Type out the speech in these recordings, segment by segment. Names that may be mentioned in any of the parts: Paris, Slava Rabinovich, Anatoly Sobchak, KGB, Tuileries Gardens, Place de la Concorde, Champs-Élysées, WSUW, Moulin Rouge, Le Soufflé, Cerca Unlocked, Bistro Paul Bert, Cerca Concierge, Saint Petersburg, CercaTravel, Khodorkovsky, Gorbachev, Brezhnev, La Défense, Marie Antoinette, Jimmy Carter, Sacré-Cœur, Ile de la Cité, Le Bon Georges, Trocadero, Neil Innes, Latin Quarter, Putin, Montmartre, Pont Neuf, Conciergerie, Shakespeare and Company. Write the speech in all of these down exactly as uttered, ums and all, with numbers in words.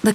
The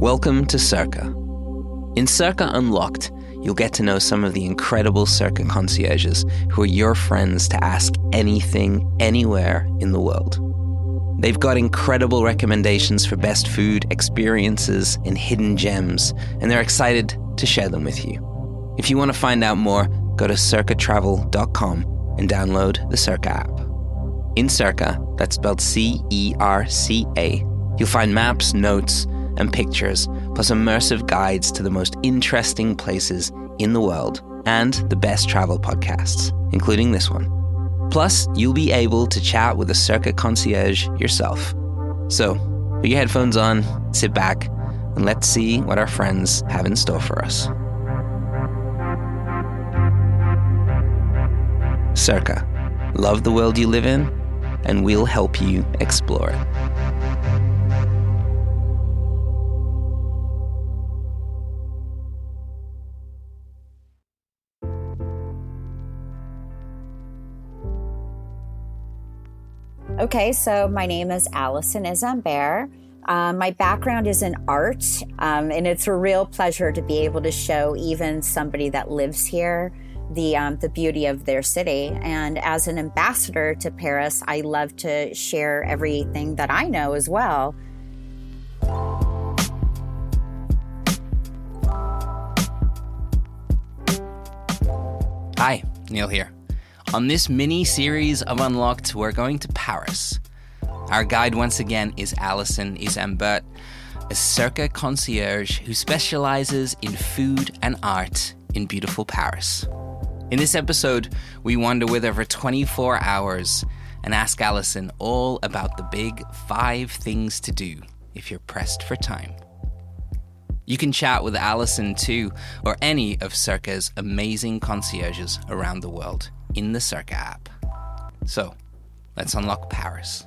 Welcome to Cerca. In Cerca Unlocked, you'll get to know some of the incredible Cerca concierges who are your friends to ask anything, anywhere in the world. They've got incredible recommendations for best food, experiences, and hidden gems, and they're excited to share them with you. If you want to find out more, go to Cerca Travel dot com and download the Cerca app. In Cerca, that's spelled C E R C A, you'll find maps, notes, and pictures, plus immersive guides to the most interesting places in the world and the best travel podcasts, including this one. Plus, you'll be able to chat with a Cerca concierge yourself. So, put your headphones on, sit back, and let's see what our friends have in store for us. Cerca. Love the world you live in, and we'll help you explore it. Okay, so my name is Allison Isambert. Um, my background is in art, um, and it's a real pleasure to be able to show even somebody that lives here the um, the beauty of their city. And as an ambassador to Paris, I love to share everything that I know as well. Hi, Neil here. On this mini-series of Unlocked, we're going to Paris. Our guide once again is Allison Isambert, a Cerca concierge who specializes in food and art in beautiful Paris. In this episode, we wander with her for twenty-four hours and ask Allison all about the big five things to do if you're pressed for time. You can chat with Allison too, or any of Cerca's amazing concierges around the world, in the Cerca app. So, let's unlock Paris.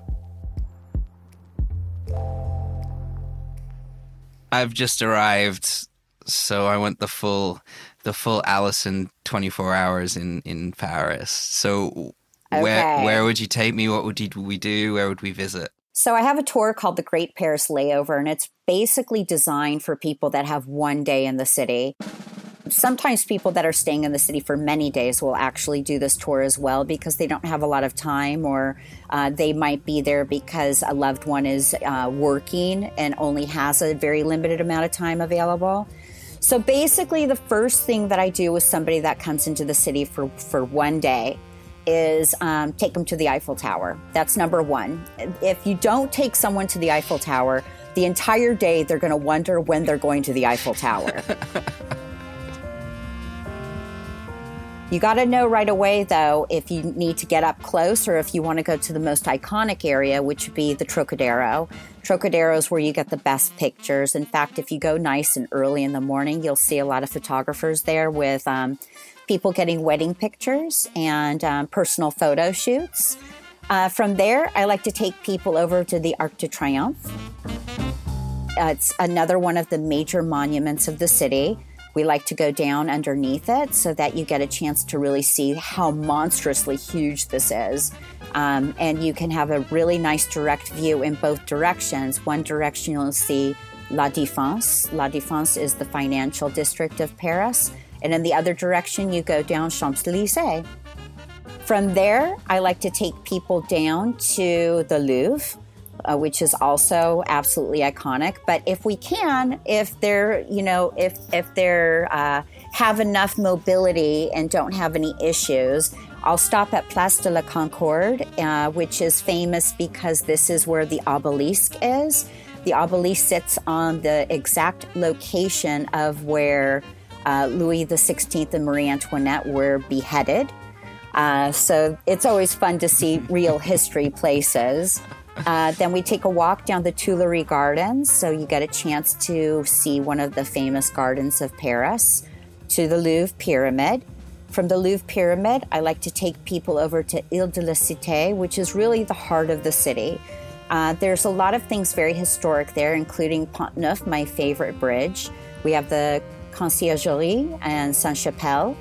I've just arrived, so I want the full the full Allison twenty-four hours in, in Paris. So okay. where where would you take me? What would you, we do? Where would we visit? So I have a tour called the Great Paris Layover, and it's basically designed for people that have one day in the city. Sometimes people that are staying in the city for many days will actually do this tour as well because they don't have a lot of time, or uh, they might be there because a loved one is uh, working and only has a very limited amount of time available. So basically the first thing that I do with somebody that comes into the city for, for one day is um, take them to the Eiffel Tower. That's number one. If you don't take someone to the Eiffel Tower, the entire day they're going to wonder when they're going to the Eiffel Tower. You got to know right away, though, if you need to get up close or if you want to go to the most iconic area, which would be the Trocadero. Trocadero is where you get the best pictures. In fact, if you go nice and early in the morning, you'll see a lot of photographers there with um, people getting wedding pictures and um, personal photo shoots. Uh, from there, I like to take people over to the Arc de Triomphe. Uh, it's another one of the major monuments of the city. We like to go down underneath it so that you get a chance to really see how monstrously huge this is. Um, and you can have a really nice direct view in both directions. One direction you'll see La Défense. La Défense is the financial district of Paris. And in the other direction, you go down Champs-Élysées. From there, I like to take people down to the Louvre, uh, which is also absolutely iconic. But if we can, if they're, you know, if if they're uh, have enough mobility and don't have any issues, I'll stop at Place de la Concorde, uh, which is famous because this is where the obelisk is. The obelisk sits on the exact location of where uh, Louis the sixteenth and Marie Antoinette were beheaded. Uh, so it's always fun to see real history places. Uh, then we take a walk down the Tuileries Gardens, so you get a chance to see one of the famous gardens of Paris, to the Louvre Pyramid. From the Louvre Pyramid, I like to take people over to Ile de la Cité, which is really the heart of the city. Uh, there's a lot of things very historic there, including Pont Neuf, my favorite bridge. We have the Conciergerie and Saint-Chapelle.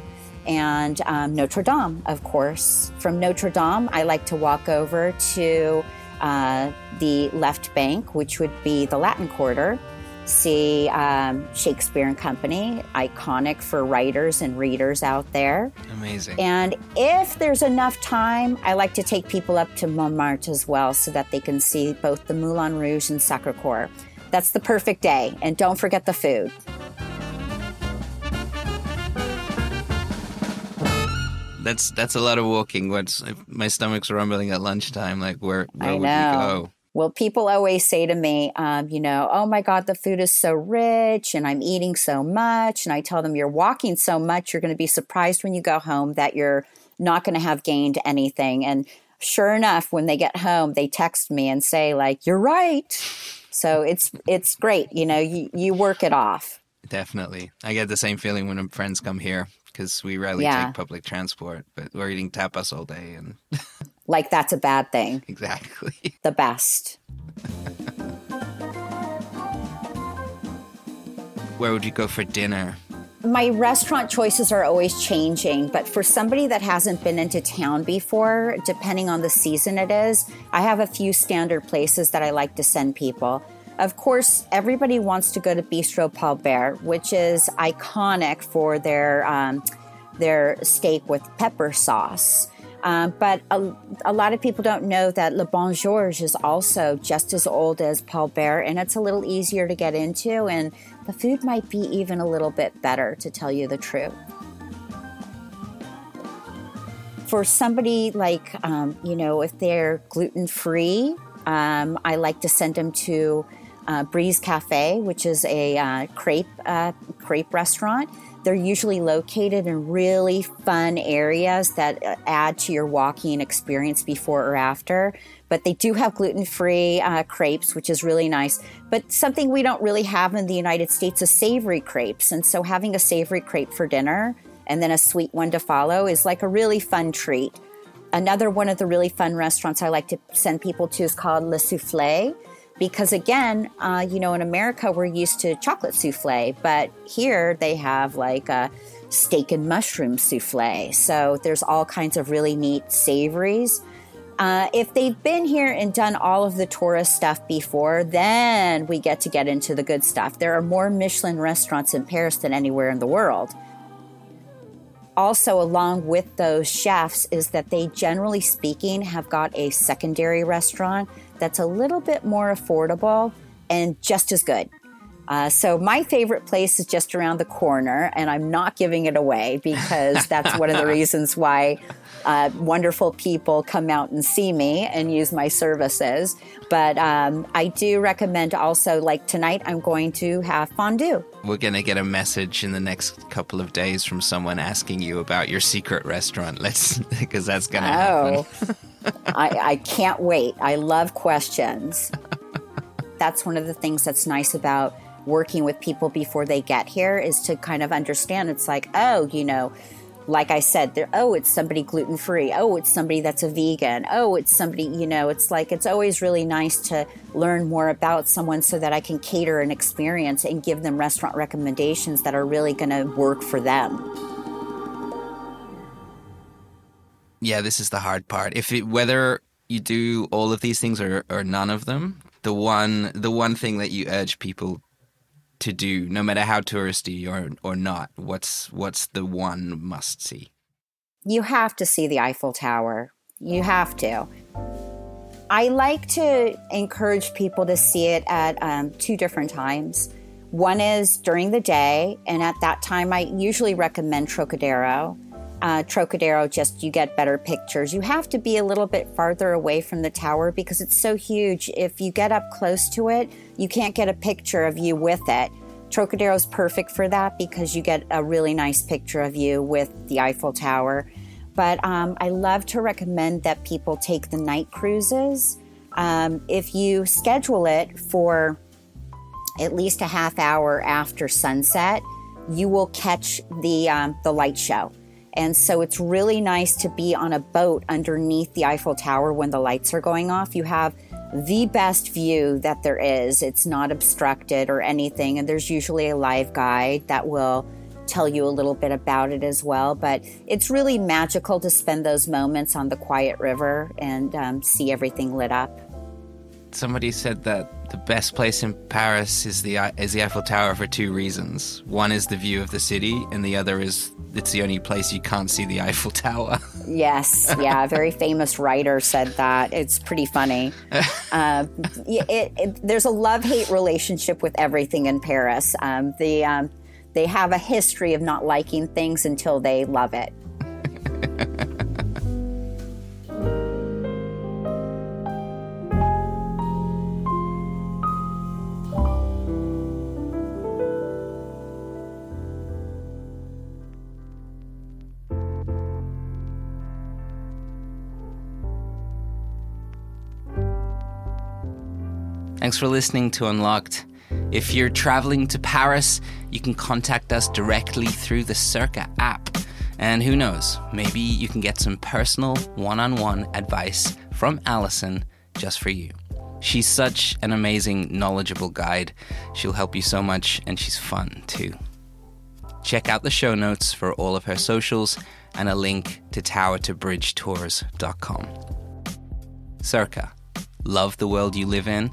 And um, Notre-Dame, of course. From Notre-Dame, I like to walk over to uh, the left bank, which would be the Latin Quarter, see um, Shakespeare and Company, iconic for writers and readers out there. Amazing. And if there's enough time, I like to take people up to Montmartre as well so that they can see both the Moulin Rouge and Sacré-Cœur. That's the perfect day. And don't forget the food. That's that's a lot of walking. What's my stomach's rumbling at lunchtime? Like where where I would know. we go? Well, people always say to me, um, you know, oh my God, the food is so rich, and I'm eating so much. And I tell them, you're walking so much, you're going to be surprised when you go home that you're not going to have gained anything. And sure enough, when they get home, they text me and say, like, you're right. So it's it's great, you know. You you work it off. Definitely, I get the same feeling when friends come here, because we rarely yeah. take public transport, but we're eating tapas all day. And like that's a bad thing. Exactly. The best. Where would you go for dinner? My restaurant choices are always changing, but for somebody that hasn't been into town before, depending on the season it is, I have a few standard places that I like to send people. Of course, everybody wants to go to Bistro Paul Bert, which is iconic for their um, their steak with pepper sauce. Um, but a, a lot of people don't know that Le Bon Georges is also just as old as Paul Bert, and it's a little easier to get into, and the food might be even a little bit better, to tell you the truth. For somebody like, um, you know, if they're gluten-free, um, I like to send them to Uh, Breeze Cafe, which is a uh, crepe uh, crepe restaurant. They're usually located in really fun areas that add to your walking experience before or after. But they do have gluten-free uh, crepes, which is really nice. But something we don't really have in the United States is savory crepes. And so having a savory crepe for dinner and then a sweet one to follow is like a really fun treat. Another one of the really fun restaurants I like to send people to is called Le Soufflé. Because again, uh, you know, in America, we're used to chocolate souffle, but here they have like a steak and mushroom souffle. So there's all kinds of really neat savories. Uh, if they've been here and done all of the tourist stuff before, then we get to get into the good stuff. There are more Michelin restaurants in Paris than anywhere in the world. Also, along with those chefs is that they, generally speaking, have got a secondary restaurant that's a little bit more affordable and just as good. Uh, so my favorite place is just around the corner, and I'm not giving it away because that's one of the reasons why uh, wonderful people come out and see me and use my services. But um, I do recommend also, like tonight, I'm going to have fondue. We're going to get a message in the next couple of days from someone asking you about your secret restaurant. Let's, because that's going to oh. happen. I, I can't wait. I love questions. That's one of the things that's nice about working with people before they get here is to kind of understand. It's like, oh, you know, like I said, there. oh, it's somebody gluten-free. Oh, it's somebody that's a vegan. Oh, it's somebody, you know, it's like it's always really nice to learn more about someone so that I can cater an experience and give them restaurant recommendations that are really going to work for them. Yeah, this is the hard part. If it, whether you do all of these things or, or none of them, the one the one thing that you urge people to do, no matter how touristy or or not, what's what's the one must see? you have to see the Eiffel Tower. You have to. I like to encourage people to see it at um, two different times. One is during the day, and at that time, I usually recommend Trocadero. Uh, Trocadero, just you get better pictures. You have to be a little bit farther away from the tower because it's so huge. If you get up close to it, you can't get a picture of you with it. Trocadero is perfect for that because you get a really nice picture of you with the Eiffel Tower. But um, I love to recommend that people take the night cruises. Um, if you schedule it for at least a half hour after sunset, you will catch the um, the light show. And so it's really nice to be on a boat underneath the Eiffel Tower when the lights are going off. You have the best view that there is. It's not obstructed or anything. And there's usually a live guide that will tell you a little bit about it as well. But it's really magical to spend those moments on the quiet river and um, see everything lit up. Somebody said that the best place in Paris is the is the Eiffel Tower for two reasons. One is the view of the city, and the other is it's the only place you can't see the Eiffel Tower. Yes, yeah, a very famous writer said that. It's pretty funny. Uh, it, it, there's a love-hate relationship with everything in Paris. Um, the um, they have a history of not liking things until they love it. Thanks for listening to Unlocked. If you're traveling to Paris, you can contact us directly through the Cerca app. And who knows, maybe you can get some personal one-on-one advice from Allison just for you. She's such an amazing, knowledgeable guide. She'll help you so much, and she's fun too. Check out the show notes for all of her socials and a link to tower to bridge tours dot com. Cerca, love the world you live in,